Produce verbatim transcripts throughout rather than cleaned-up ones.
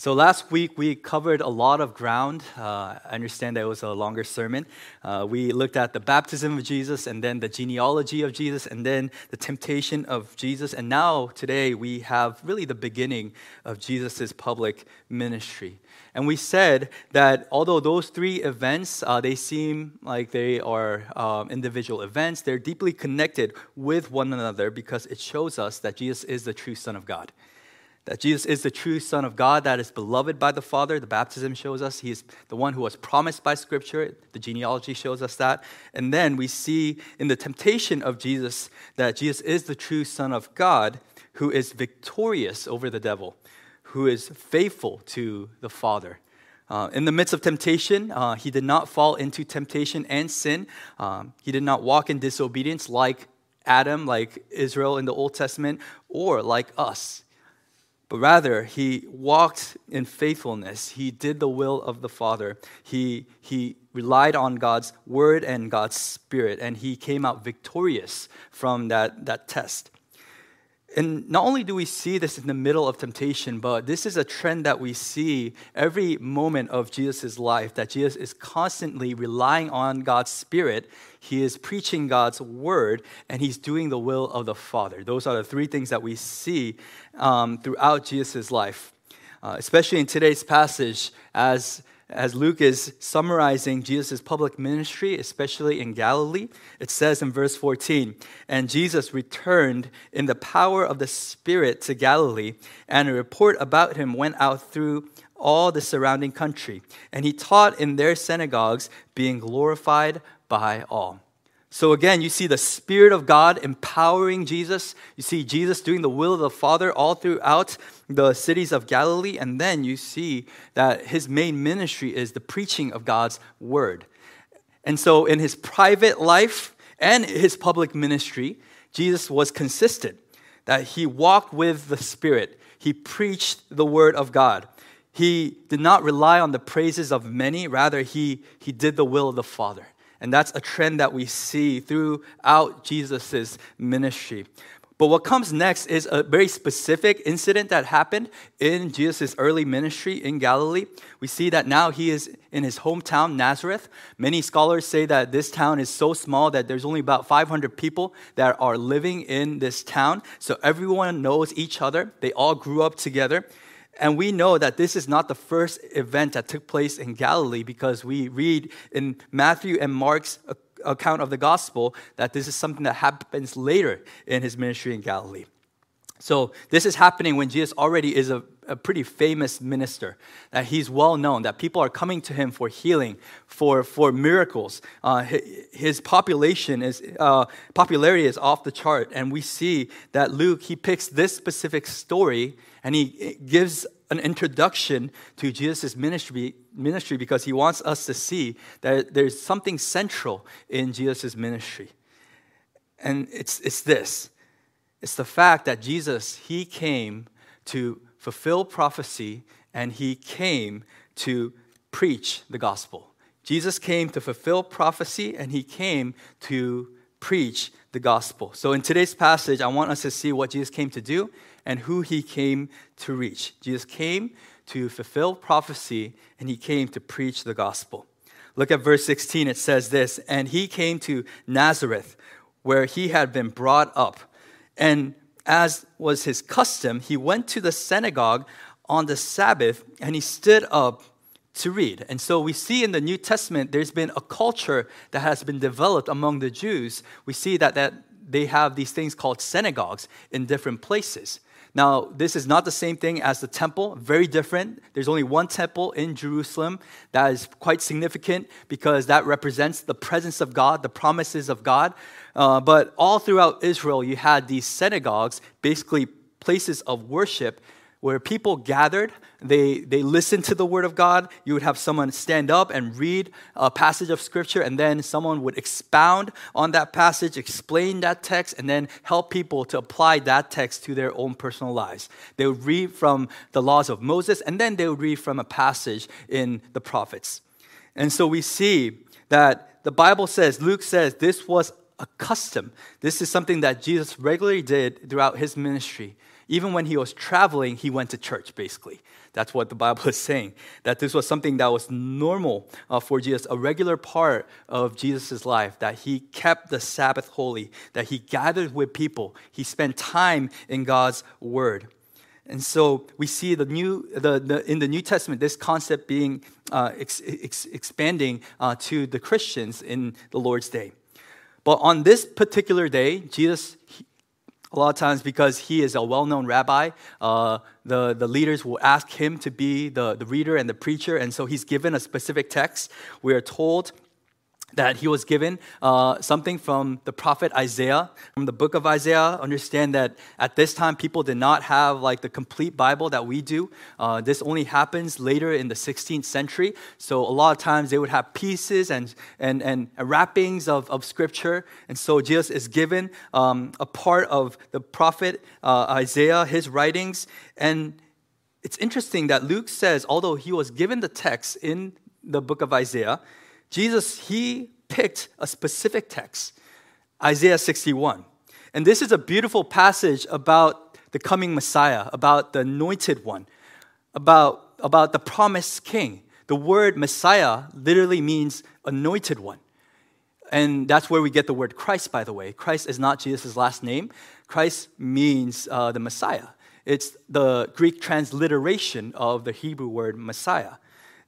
So last week, we covered a lot of ground. Uh, I understand that it was a longer sermon. Uh, we looked at the baptism of Jesus, and then the genealogy of Jesus, and then the temptation of Jesus. And now, today, we have really the beginning of Jesus' public ministry. And we said that although those three events, uh, they seem like they are um, individual events, they're deeply connected with one another because it shows us that Jesus is the true Son of God. That Jesus is the true Son of God that is beloved by the Father. The baptism shows us he is the one who was promised by Scripture. The genealogy shows us that. And then we see in the temptation of Jesus that Jesus is the true Son of God who is victorious over the devil, who is faithful to the Father. Uh, in the midst of temptation, uh, he did not fall into temptation and sin. Um, he did not walk in disobedience like Adam, like Israel in the Old Testament, or like us. But rather, he walked in faithfulness. He did the will of the Father. He, he relied on God's word and God's spirit, and he came out victorious from that, that test. And not only do we see this in the middle of temptation, but this is a trend that we see every moment of Jesus' life, that Jesus is constantly relying on God's spirit. He is preaching God's word, and he's doing the will of the Father. Those are the three things that we see um, throughout Jesus' life, uh, especially in today's passage as As Luke is summarizing Jesus' public ministry, especially in Galilee. It says in verse fourteen, "And Jesus returned in the power of the Spirit to Galilee, and a report about him went out through all the surrounding country. And he taught in their synagogues, being glorified by all." So again, you see the Spirit of God empowering Jesus. You see Jesus doing the will of the Father all throughout the cities of Galilee. And then you see that his main ministry is the preaching of God's word. And so in his private life and his public ministry, Jesus was consistent, that he walked with the Spirit. He preached the word of God. He did not rely on the praises of many. Rather, he, he did the will of the Father. And that's a trend that we see throughout Jesus' ministry. But what comes next is a very specific incident that happened in Jesus' early ministry in Galilee. We see that now he is in his hometown, Nazareth. Many scholars say that this town is so small that there's only about five hundred people that are living in this town. So everyone knows each other. They all grew up together. And we know that this is not the first event that took place in Galilee, because we read in Matthew and Mark's account of the gospel that this is something that happens later in his ministry in Galilee. So this is happening when Jesus already is a, a pretty famous minister, that he's well known, that people are coming to him for healing, for, for miracles. Uh, his population is uh, popularity is off the chart. And we see that Luke, he picks this specific story and he gives an introduction to Jesus' ministry, ministry because he wants us to see that there's something central in Jesus' ministry. And it's it's this. It's the fact that Jesus, he came to fulfill prophecy, and he came to preach the gospel. Jesus came to fulfill prophecy, and he came to preach the gospel. So in today's passage, I want us to see what Jesus came to do and who he came to reach. Jesus came to fulfill prophecy, and he came to preach the gospel. Look at verse sixteen. It says this, "And he came to Nazareth, where he had been brought up. And as was his custom, he went to the synagogue on the Sabbath, and he stood up to read." And so we see in the New Testament, there's been a culture that has been developed among the Jews. We see that, that they have these things called synagogues in different places. Now, this is not the same thing as the temple, very different. There's only one temple in Jerusalem. That is quite significant because that represents the presence of God, the promises of God. Uh, but all throughout Israel, you had these synagogues, basically places of worship where people gathered, they, they listened to the word of God. You would have someone stand up and read a passage of scripture, and then someone would expound on that passage, explain that text, and then help people to apply that text to their own personal lives. They would read from the laws of Moses, and then they would read from a passage in the prophets. And so we see that the Bible says, Luke says, this was a custom. This is something that Jesus regularly did throughout his ministry. Even when he was traveling, he went to church, basically. That's what the Bible is saying, that this was something that was normal uh, for Jesus, a regular part of Jesus' life, that he kept the Sabbath holy, that he gathered with people, he spent time in God's word. And so we see the new the, the in the New Testament this concept being uh, ex, ex, expanding uh, to the Christians in the Lord's Day. But on this particular day, Jesus, he, a lot of times because he is a well-known rabbi, uh, the, the leaders will ask him to be the, the reader and the preacher. And so he's given a specific text. We are told that he was given uh, something from the prophet Isaiah, from the book of Isaiah. Understand that at this time, people did not have like the complete Bible that we do. Uh, this only happens later in the sixteenth century. So a lot of times they would have pieces and and and wrappings of, of scripture. And so Jesus is given um, a part of the prophet uh, Isaiah, his writings. And it's interesting that Luke says, although he was given the text in the book of Isaiah, Jesus, he picked a specific text, Isaiah sixty-one. And this is a beautiful passage about the coming Messiah, about the anointed one, about, about the promised king. The word Messiah literally means anointed one. And that's where we get the word Christ, by the way. Christ is not Jesus' last name. Christ means uh, the Messiah. It's the Greek transliteration of the Hebrew word Messiah.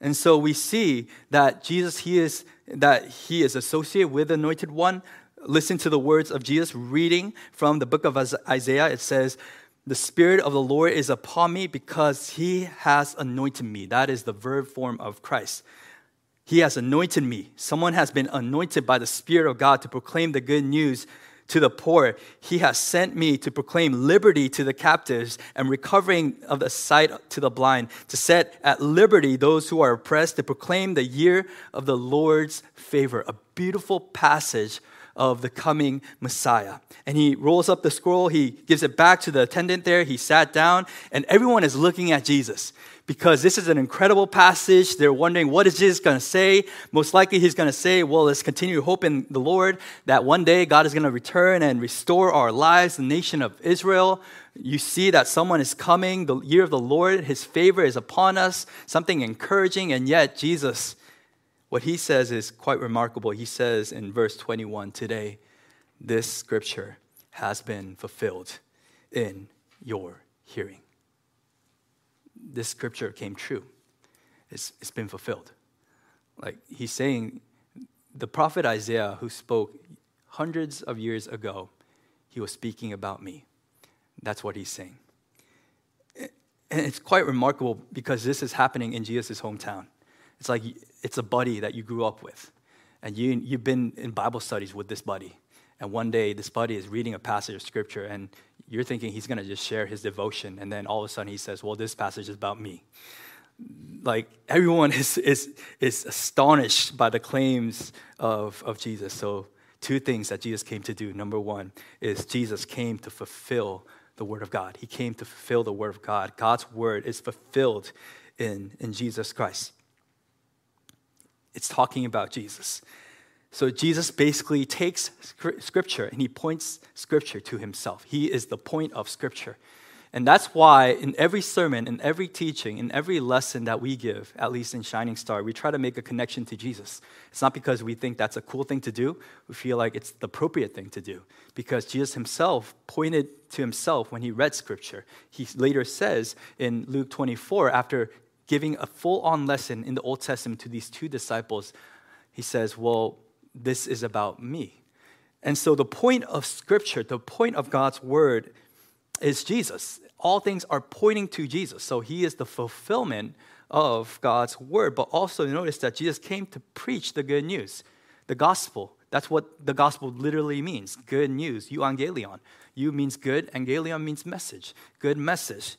And so we see that Jesus, he is that he is associated with the Anointed One. Listen to the words of Jesus reading from the book of Isaiah. It says, "The Spirit of the Lord is upon me because he has anointed me." That is the verb form of Christ. He has anointed me. Someone has been anointed by the Spirit of God to proclaim the good news to the poor. He has sent me to proclaim liberty to the captives and recovering of the sight to the blind, to set at liberty those who are oppressed, to proclaim the year of the Lord's favor. A beautiful passage of the coming Messiah. And he rolls up the scroll, he gives it back to the attendant there, he sat down, and everyone is looking at Jesus because this is an incredible passage. They're wondering, what is Jesus going to say? Most likely he's going to say, well, let's continue to hope in the Lord that one day God is going to return and restore our lives, the nation of Israel. You see that someone is coming, the year of the Lord, his favor is upon us, something encouraging, and yet Jesus, what he says is quite remarkable. He says in verse twenty-one, today, this scripture has been fulfilled in your hearing. This scripture came true. It's, it's been fulfilled. Like he's saying, the prophet Isaiah, who spoke hundreds of years ago, he was speaking about me. That's what he's saying. And it's quite remarkable because this is happening in Jesus' hometown. It's like it's a buddy that you grew up with, and you, you've been in Bible studies with this buddy, and one day this buddy is reading a passage of Scripture, and you're thinking he's going to just share his devotion, and then all of a sudden he says, well, this passage is about me. Like everyone is is is astonished by the claims of, of Jesus. So two things that Jesus came to do. Number one is Jesus came to fulfill the Word of God. He came to fulfill the Word of God. God's Word is fulfilled in, in Jesus Christ. It's talking about Jesus. So Jesus basically takes Scripture and he points Scripture to himself. He is the point of Scripture. And that's why in every sermon, in every teaching, in every lesson that we give, at least in Shining Star, we try to make a connection to Jesus. It's not because we think that's a cool thing to do. We feel like it's the appropriate thing to do because Jesus himself pointed to himself when he read Scripture. He later says in Luke twenty-four, after giving a full-on lesson in the Old Testament to these two disciples, he says, well, this is about me. And so the point of Scripture, the point of God's Word is Jesus. All things are pointing to Jesus. So he is the fulfillment of God's Word. But also notice that Jesus came to preach the good news, the gospel. That's what the gospel literally means, good news, euangelion. Eu means good, angelion means message, good message.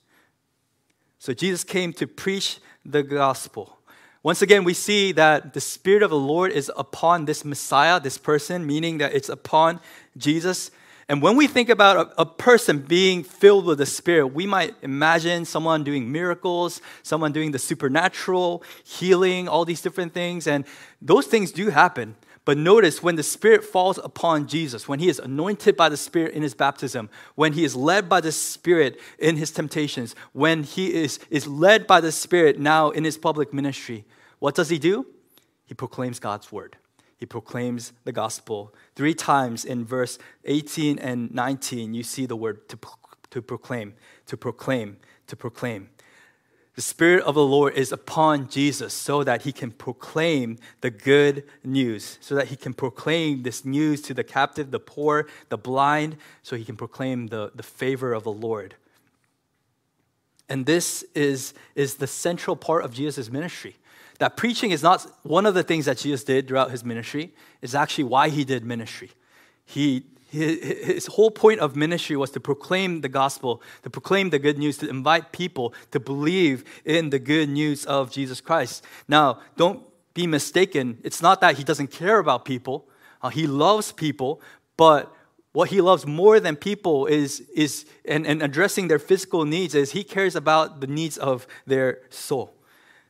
So Jesus came to preach the gospel. Once again, we see that the Spirit of the Lord is upon this Messiah, this person, meaning that it's upon Jesus. And when we think about a, a person being filled with the Spirit, we might imagine someone doing miracles, someone doing the supernatural, healing, all these different things. And those things do happen. But notice when the Spirit falls upon Jesus, when he is anointed by the Spirit in his baptism, when he is led by the Spirit in his temptations, when he is, is led by the Spirit now in his public ministry, what does he do? He proclaims God's word. He proclaims the gospel. Three times in verse eighteen and nineteen, you see the word to, to proclaim, to proclaim, to proclaim. The Spirit of the Lord is upon Jesus so that he can proclaim the good news, so that he can proclaim this news to the captive, the poor, the blind, so he can proclaim the, the favor of the Lord. And this is, is the central part of Jesus' ministry. That preaching is not one of the things that Jesus did throughout his ministry. It's actually why he did ministry. He His whole point of ministry was to proclaim the gospel, to proclaim the good news, to invite people to believe in the good news of Jesus Christ. Now, don't be mistaken. It's not that he doesn't care about people. Uh, he loves people, but what he loves more than people is, is and, and addressing their physical needs is he cares about the needs of their soul.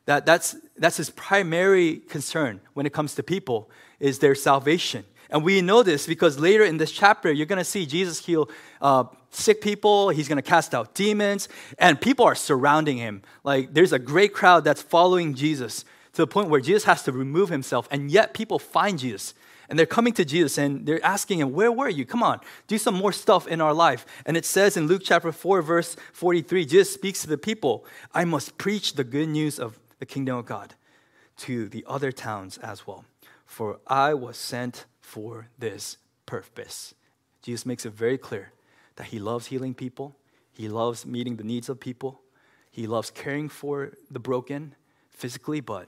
That, that's, that's his primary concern when it comes to people is their salvation. And we know this because later in this chapter, you're going to see Jesus heal uh, sick people. He's going to cast out demons. And people are surrounding him. Like, there's a great crowd that's following Jesus to the point where Jesus has to remove himself. And yet people find Jesus. And they're coming to Jesus and they're asking him, where were you? Come on, do some more stuff in our life. And it says in Luke chapter four, verse forty-three, Jesus speaks to the people, I must preach the good news of the kingdom of God to the other towns as well. For I was sent for this purpose. Jesus makes it very clear that he loves healing people. He loves meeting the needs of people. He loves caring for the broken physically, but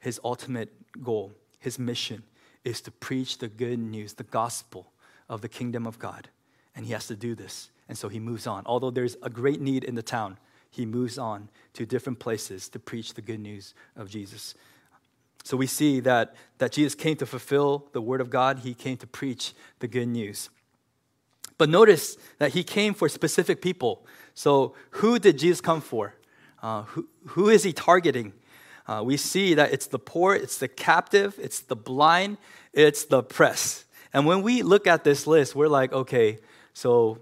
his ultimate goal, his mission, is to preach the good news, the gospel of the kingdom of God. And he has to do this. And so he moves on. Although there's a great need in the town, he moves on to different places to preach the good news of Jesus. So we see that, that Jesus came to fulfill the word of God. He came to preach the good news. But notice that he came for specific people. So who did Jesus come for? Uh, who, who is he targeting? Uh, we see that it's the poor, it's the captive, it's the blind, it's the oppressed. And when we look at this list, we're like, okay, so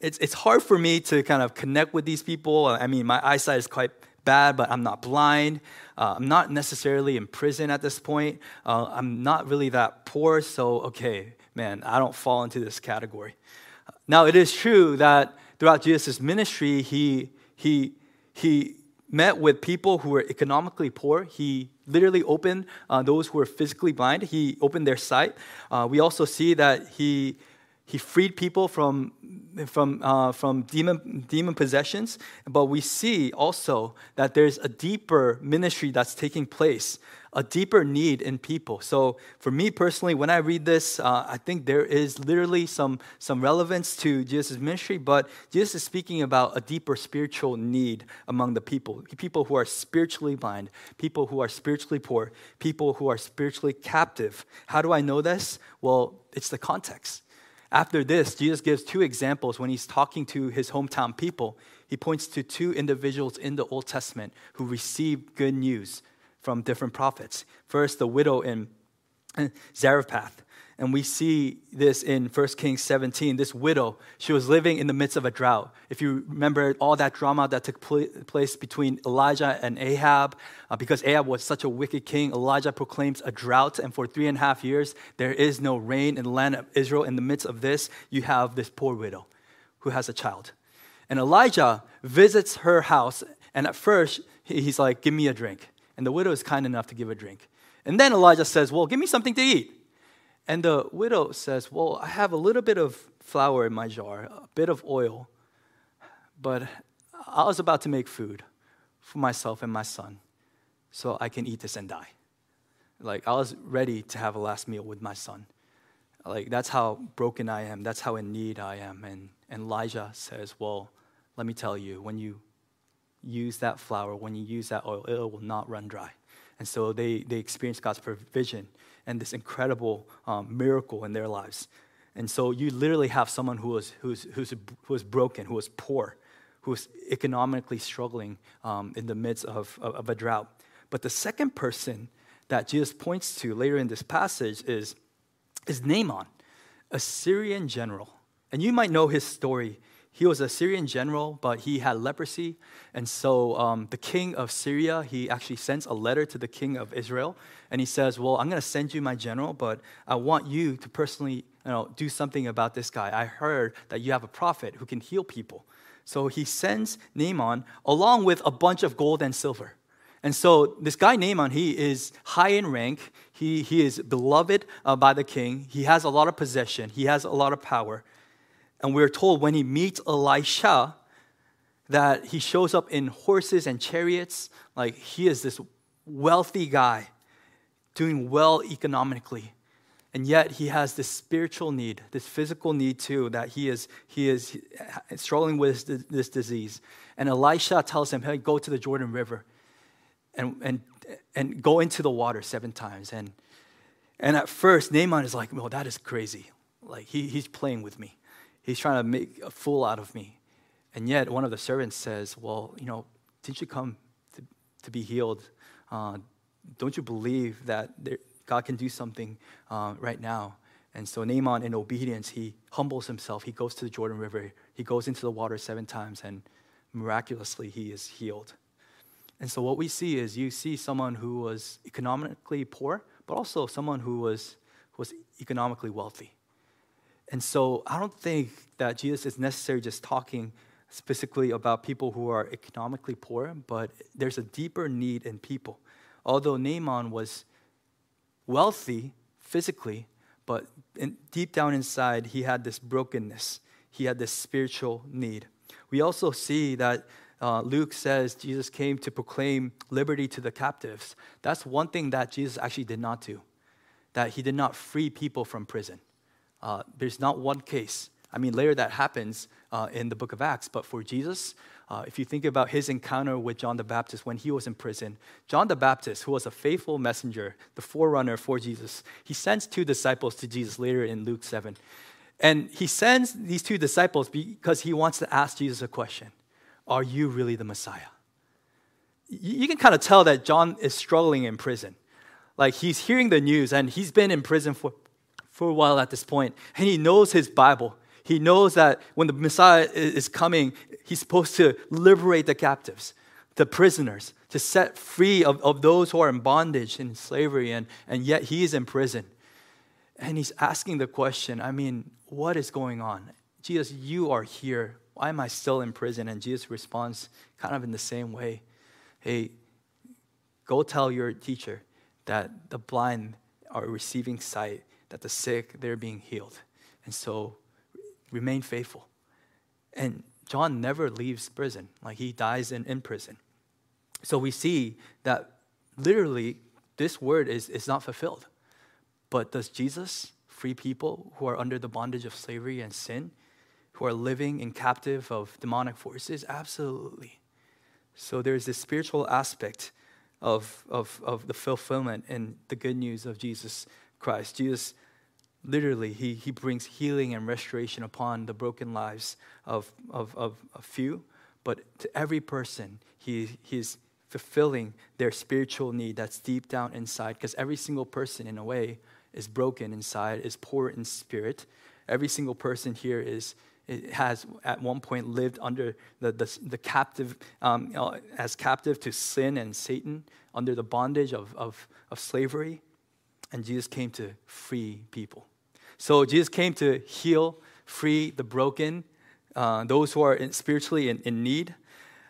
it's, it's hard for me to kind of connect with these people. I mean, my eyesight is quite bad, but I'm not blind. Uh, I'm not necessarily in prison at this point. Uh, I'm not really that poor, so okay, man, I don't fall into this category. Now, it is true that throughout Jesus' ministry, he he he met with people who were economically poor. He literally opened uh, those who were physically blind. He opened their sight. Uh, we also see that he he freed people from. From uh, from demon demon possessions, but we see also that there's a deeper ministry that's taking place, a deeper need in people. So for me personally, when I read this, uh, I think there is literally some some relevance to Jesus' ministry, but Jesus is speaking about a deeper spiritual need among the people, people who are spiritually blind, people who are spiritually poor, people who are spiritually captive. How do I know this? Well, it's the context. After this, Jesus gives two examples when he's talking to his hometown people. He points to two individuals in the Old Testament who received good news from different prophets. First, the widow in Zarephath. And we see this in First Kings seventeen. This widow, she was living in the midst of a drought. If you remember all that drama that took pl- place between Elijah and Ahab, uh, because Ahab was such a wicked king, Elijah proclaims a drought. And for three and a half years, there is no rain in the land of Israel. In the midst of this, you have this poor widow who has a child. And Elijah visits her house. And at first, he's like, give me a drink. And the widow is kind enough to give a drink. And then Elijah says, well, give me something to eat. And the widow says, well, I have a little bit of flour in my jar, a bit of oil, but I was about to make food for myself and my son so I can eat this and die. Like, I was ready to have a last meal with my son. Like, that's how broken I am. That's how in need I am. And, and Elijah says, well, let me tell you, when you use that flour, when you use that oil, it will not run dry. And so they, they experienced God's provision and this incredible um, miracle in their lives. And so you literally have someone who is who's, who's, who's broken, who is poor, who is economically struggling um, in the midst of, of, of a drought. But the second person that Jesus points to later in this passage is, is Naaman, a Syrian general. And you might know his story. He was a Syrian general, but he had leprosy. And so um, the king of Syria, he actually sends a letter to the king of Israel. And he says, well, I'm going to send you my general, but I want you to personally you know, do something about this guy. I heard that you have a prophet who can heal people. So he sends Naaman along with a bunch of gold and silver. And so this guy Naaman, he is high in rank. He, he is beloved uh, by the king. He has a lot of possession. He has a lot of power. And we're told when he meets Elisha that he shows up in horses and chariots. Like, he is this wealthy guy doing well economically. And yet he has this spiritual need, this physical need too, that he is he is struggling with this, this disease. And Elisha tells him, hey, go to the Jordan River and and and go into the water seven times. And and at first, Naaman is like, well, that is crazy. Like, he he's playing with me. He's trying to make a fool out of me. And yet one of the servants says, well, you know, didn't you come to, to be healed? Uh, don't you believe that there, God can do something uh, right now? And so Naaman, in obedience, he humbles himself. He goes to the Jordan River. He goes into the water seven times, and miraculously he is healed. And so what we see is you see someone who was economically poor, but also someone who was, who was economically wealthy. And so I don't think that Jesus is necessarily just talking specifically about people who are economically poor, but there's a deeper need in people. Although Naaman was wealthy physically, but in, deep down inside, he had this brokenness. He had this spiritual need. We also see that uh, Luke says Jesus came to proclaim liberty to the captives. That's one thing that Jesus actually did not do, that he did not free people from prison. Uh, there's not one case. I mean, later that happens uh, in the book of Acts, but for Jesus, uh, if you think about his encounter with John the Baptist when he was in prison, John the Baptist, who was a faithful messenger, the forerunner for Jesus, he sends two disciples to Jesus later in Luke seven. And he sends these two disciples because he wants to ask Jesus a question. Are you really the Messiah? You can kind of tell that John is struggling in prison. Like, he's hearing the news, and he's been in prison for for a while at this point, and he knows his Bible. He knows that when the Messiah is coming, he's supposed to liberate the captives, the prisoners, to set free of, of those who are in bondage and slavery, and, and yet he is in prison. And he's asking the question, I mean, what is going on? Jesus, you are here. Why am I still in prison? And Jesus responds kind of in the same way. Hey, go tell your teacher that the blind are receiving sight, that the sick, they're being healed. And so remain faithful. And John never leaves prison. Like, he dies in, in prison. So we see that literally this word is, is not fulfilled. But does Jesus free people who are under the bondage of slavery and sin, who are living in captive of demonic forces? Absolutely. So there's this spiritual aspect of, of, of the fulfillment and the good news of Jesus Christ. Jesus, literally, he he brings healing and restoration upon the broken lives of of, of a few, but to every person, he he's fulfilling their spiritual need that's deep down inside, because every single person, in a way, is broken inside, is poor in spirit. Every single person here is it has at one point lived under the the, the captive um, as captive to sin and Satan, under the bondage of of, of slavery. And Jesus came to free people. So Jesus came to heal, free the broken, uh, those who are in, spiritually in, in need.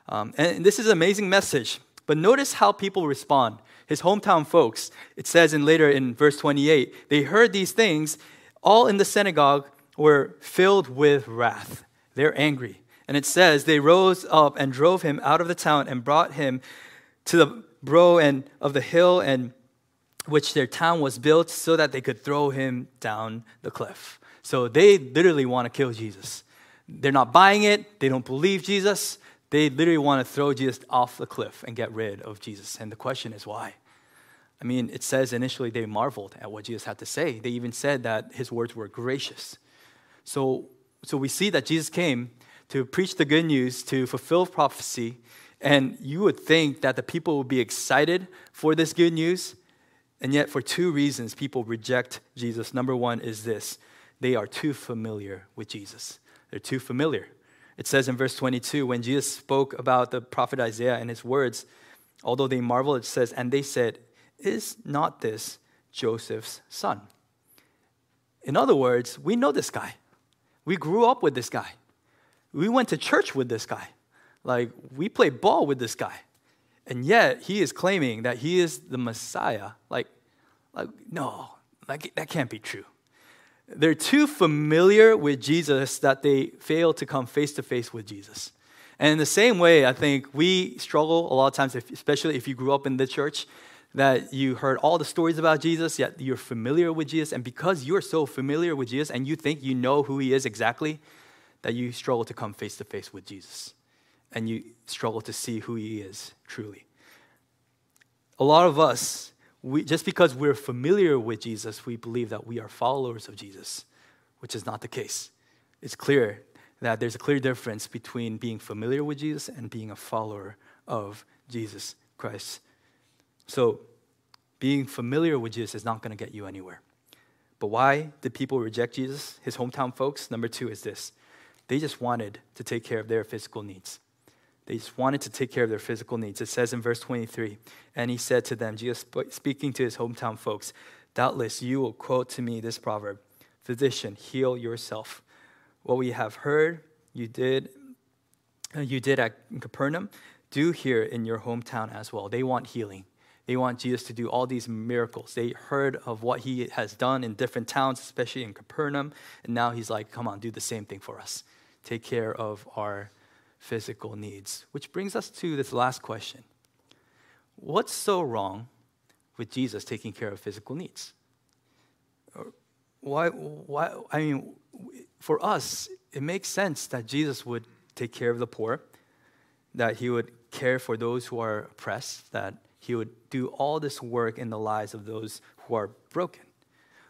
Um, and this is an amazing message. But notice how people respond. His hometown folks, it says in later in verse twenty-eight, they heard these things, all in the synagogue were filled with wrath. They're angry. And it says they rose up and drove him out of the town and brought him to the brow and of the hill and which their town was built, so that they could throw him down the cliff. So they literally want to kill Jesus. They're not buying it. They don't believe Jesus. They literally want to throw Jesus off the cliff and get rid of Jesus. And the question is why? I mean, it says initially they marveled at what Jesus had to say. They even said that his words were gracious. So, so we see that Jesus came to preach the good news, to fulfill prophecy. And you would think that the people would be excited for this good news. And yet for two reasons, people reject Jesus. Number one is this: they are too familiar with Jesus. They're too familiar. It says in verse twenty-two, when Jesus spoke about the prophet Isaiah and his words, although they marveled, it says, and they said, is not this Joseph's son? In other words, we know this guy. We grew up with this guy. We went to church with this guy. Like, we played ball with this guy. And yet, he is claiming that he is the Messiah. Like, like no, like, that can't be true. They're too familiar with Jesus that they fail to come face-to-face with Jesus. And in the same way, I think we struggle a lot of times, if, especially if you grew up in the church, that you heard all the stories about Jesus, yet you're familiar with Jesus. And because you're so familiar with Jesus and you think you know who he is exactly, that you struggle to come face-to-face with Jesus. And you struggle to see who he is truly. A lot of us, we, just because we're familiar with Jesus, we believe that we are followers of Jesus, which is not the case. It's clear that there's a clear difference between being familiar with Jesus and being a follower of Jesus Christ. So being familiar with Jesus is not going to get you anywhere. But why did people reject Jesus? His hometown folks, number two is this: they just wanted to take care of their physical needs. They just wanted to take care of their physical needs. It says in verse twenty-three, and he said to them, Jesus speaking to his hometown folks, doubtless you will quote to me this proverb, physician, heal yourself. What we have heard you did, you did at Capernaum, do here in your hometown as well. They want healing. They want Jesus to do all these miracles. They heard of what he has done in different towns, especially in Capernaum. And now he's like, come on, do the same thing for us. Take care of our physical needs. Which brings us to this last question. What's so wrong with Jesus taking care of physical needs? Why, why? I mean, for us, it makes sense that Jesus would take care of the poor, that he would care for those who are oppressed, that he would do all this work in the lives of those who are broken.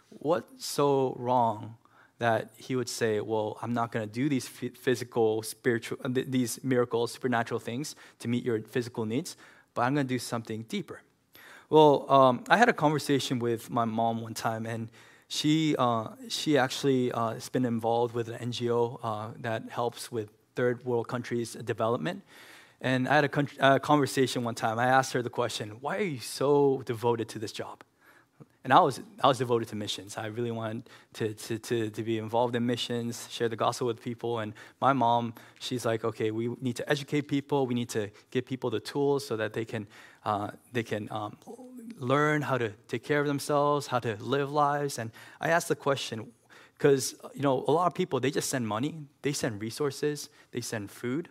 What's so wrong that he would say, well, I'm not going to do these physical, spiritual, these miracles, supernatural things to meet your physical needs, but I'm going to do something deeper? Well, um, I had a conversation with my mom one time, and she uh, she actually uh, has been involved with an N G O uh, that helps with third world countries' development. And I had a, con- a conversation one time. I asked her the question, why are you so devoted to this job? And I was I was devoted to missions. I really wanted to, to to to be involved in missions, share the gospel with people. And my mom, she's like, okay, we need to educate people. We need to give people the tools so that they can uh, they can um, learn how to take care of themselves, how to live lives. And I asked the question because you know a lot of people, they just send money, they send resources, they send food.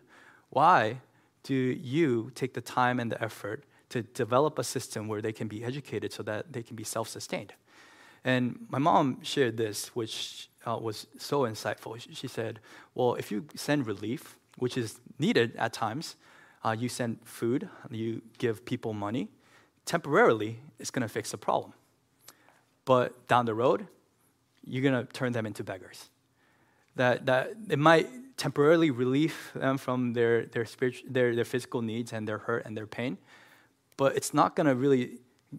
Why do you take the time and the effort to develop a system where they can be educated so that they can be self-sustained? And my mom shared this, which uh, was so insightful. She said, well, if you send relief, which is needed at times, uh, you send food, you give people money, temporarily, it's going to fix the problem. But down the road, you're going to turn them into beggars. That, that it might temporarily relieve them from their, their, spiritual, their, their physical needs and their hurt and their pain, but it's not going to really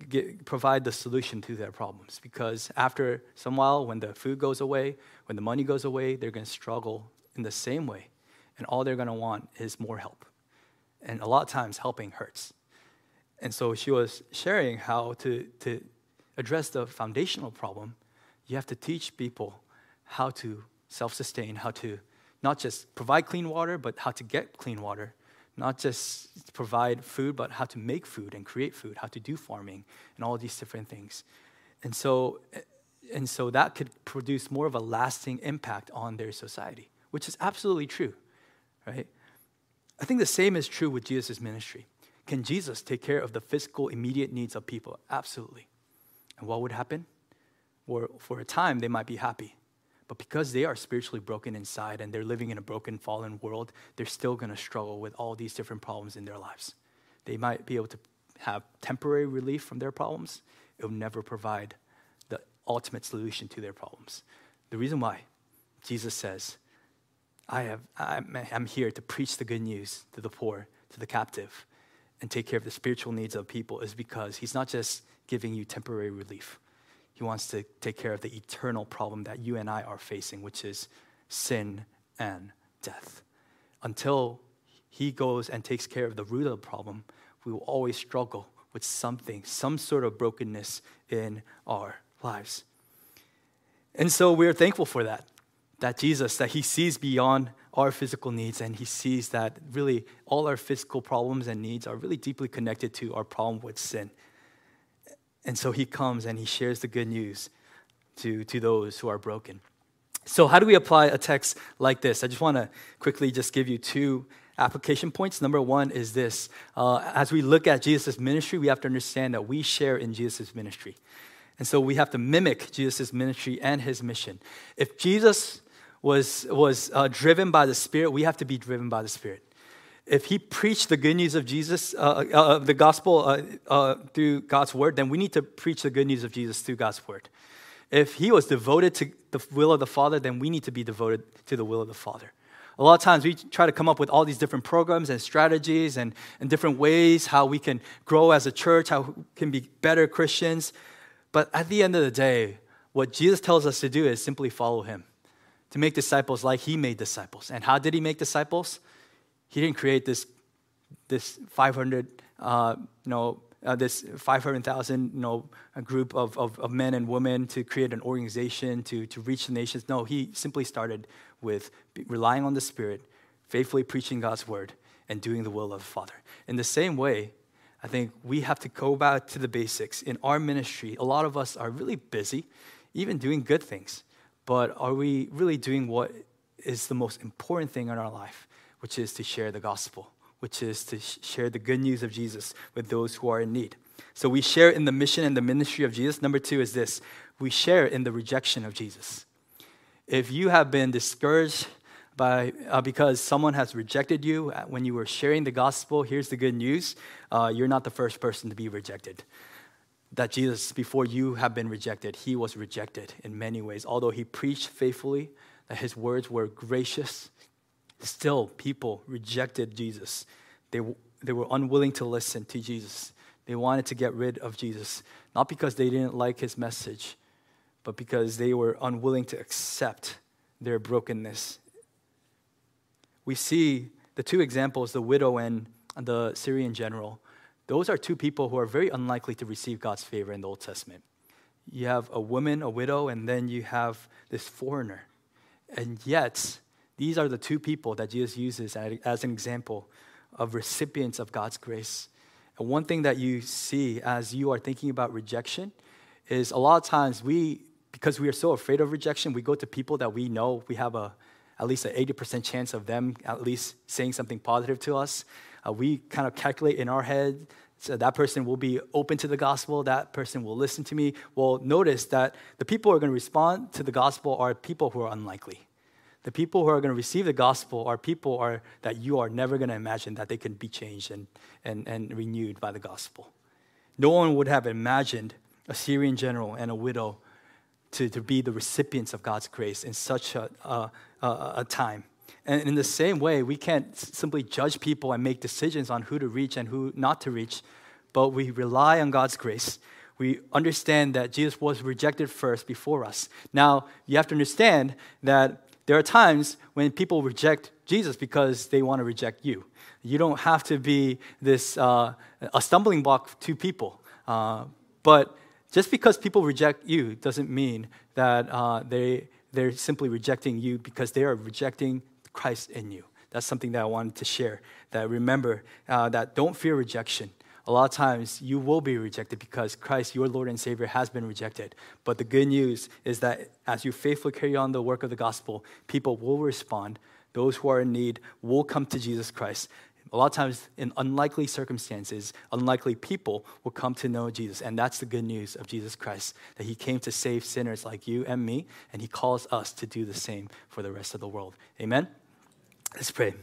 get, provide the solution to their problems, because after some while, when the food goes away, when the money goes away, they're going to struggle in the same way, and all they're going to want is more help. And a lot of times, helping hurts. And so she was sharing how to, to address the foundational problem. You have to teach people how to self-sustain, how to not just provide clean water, but how to get clean water. Not just provide food, but how to make food and create food, how to do farming, and all these different things. And so, and so that could produce more of a lasting impact on their society, which is absolutely true, right? I think the same is true with Jesus' ministry. Can Jesus take care of the physical, immediate needs of people? Absolutely. And what would happen? Or for a time, they might be happy. But because they are spiritually broken inside and they're living in a broken, fallen world, they're still going to struggle with all these different problems in their lives. They might be able to have temporary relief from their problems. It will never provide the ultimate solution to their problems. The reason why Jesus says, I have, I'm, I'm here to preach the good news to the poor, to the captive, and take care of the spiritual needs of people is because he's not just giving you temporary relief. He wants to take care of the eternal problem that you and I are facing, which is sin and death. Until he goes and takes care of the root of the problem, we will always struggle with something, some sort of brokenness in our lives. And so we're thankful for that, that Jesus, that he sees beyond our physical needs, and he sees that really all our physical problems and needs are really deeply connected to our problem with sin. And so he comes and he shares the good news to, to those who are broken. So how do we apply a text like this? I just want to quickly just give you two application points. Number one is this. Uh, as we look at Jesus' ministry, we have to understand that we share in Jesus' ministry. And so we have to mimic Jesus' ministry and his mission. If Jesus was, was uh, driven by the Spirit, we have to be driven by the Spirit. If he preached the good news of Jesus, uh, uh, the gospel uh, uh, through God's word, then we need to preach the good news of Jesus through God's word. If he was devoted to the will of the Father, then we need to be devoted to the will of the Father. A lot of times we try to come up with all these different programs and strategies and, and different ways how we can grow as a church, how we can be better Christians. But at the end of the day, what Jesus tells us to do is simply follow him, to make disciples like he made disciples. And how did he make disciples? He didn't create this this five hundred, uh, you know, uh, this five hundred thousand, you know, a group of, of of men and women to create an organization to to reach the nations. No, he simply started with relying on the Spirit, faithfully preaching God's word, and doing the will of the Father. In the same way, I think we have to go back to the basics. In our ministry, a lot of us are really busy, even doing good things. But are we really doing what is the most important thing in our life, which is to share the gospel, which is to sh- share the good news of Jesus with those who are in need? So we share in the mission and the ministry of Jesus. Number two is this. We share in the rejection of Jesus. If you have been discouraged by, uh, because someone has rejected you when you were sharing the gospel, here's the good news. Uh, you're not the first person to be rejected. That Jesus, before you have been rejected, he was rejected in many ways. Although he preached faithfully, that his words were gracious, still people rejected Jesus. They, they were unwilling to listen to Jesus. They wanted to get rid of Jesus, not because they didn't like his message, but because they were unwilling to accept their brokenness. We see the two examples, the widow and the Syrian general. Those are two people who are very unlikely to receive God's favor in the Old Testament. You have a woman, a widow, and then you have this foreigner. And yet, these are the two people that Jesus uses as an example of recipients of God's grace. And one thing that you see as you are thinking about rejection is a lot of times we, because we are so afraid of rejection, we go to people that we know we have a at least an eighty percent chance of them at least saying something positive to us. Uh, we kind of calculate in our head, so that person will be open to the gospel, that person will listen to me. Well, notice that the people who are going to respond to the gospel are people who are unlikely. The people who are going to receive the gospel are people are, that you are never going to imagine that they can be changed and, and, and renewed by the gospel. No one would have imagined a Syrian general and a widow to, to be the recipients of God's grace in such a, a, a, a time. And in the same way, we can't simply judge people and make decisions on who to reach and who not to reach, but we rely on God's grace. We understand that Jesus was rejected first before us. Now, you have to understand that there are times when people reject Jesus because they want to reject you. You don't have to be this uh, a stumbling block to people. Uh, but just because people reject you doesn't mean that uh, they, they're simply rejecting you because they are rejecting Christ in you. That's something that I wanted to share, that remember uh, that don't fear rejection. A lot of times you will be rejected because Christ, your Lord and Savior, has been rejected. But the good news is that as you faithfully carry on the work of the gospel, people will respond. Those who are in need will come to Jesus Christ. A lot of times in unlikely circumstances, unlikely people will come to know Jesus. And that's the good news of Jesus Christ, that he came to save sinners like you and me, and he calls us to do the same for the rest of the world. Amen? Let's pray.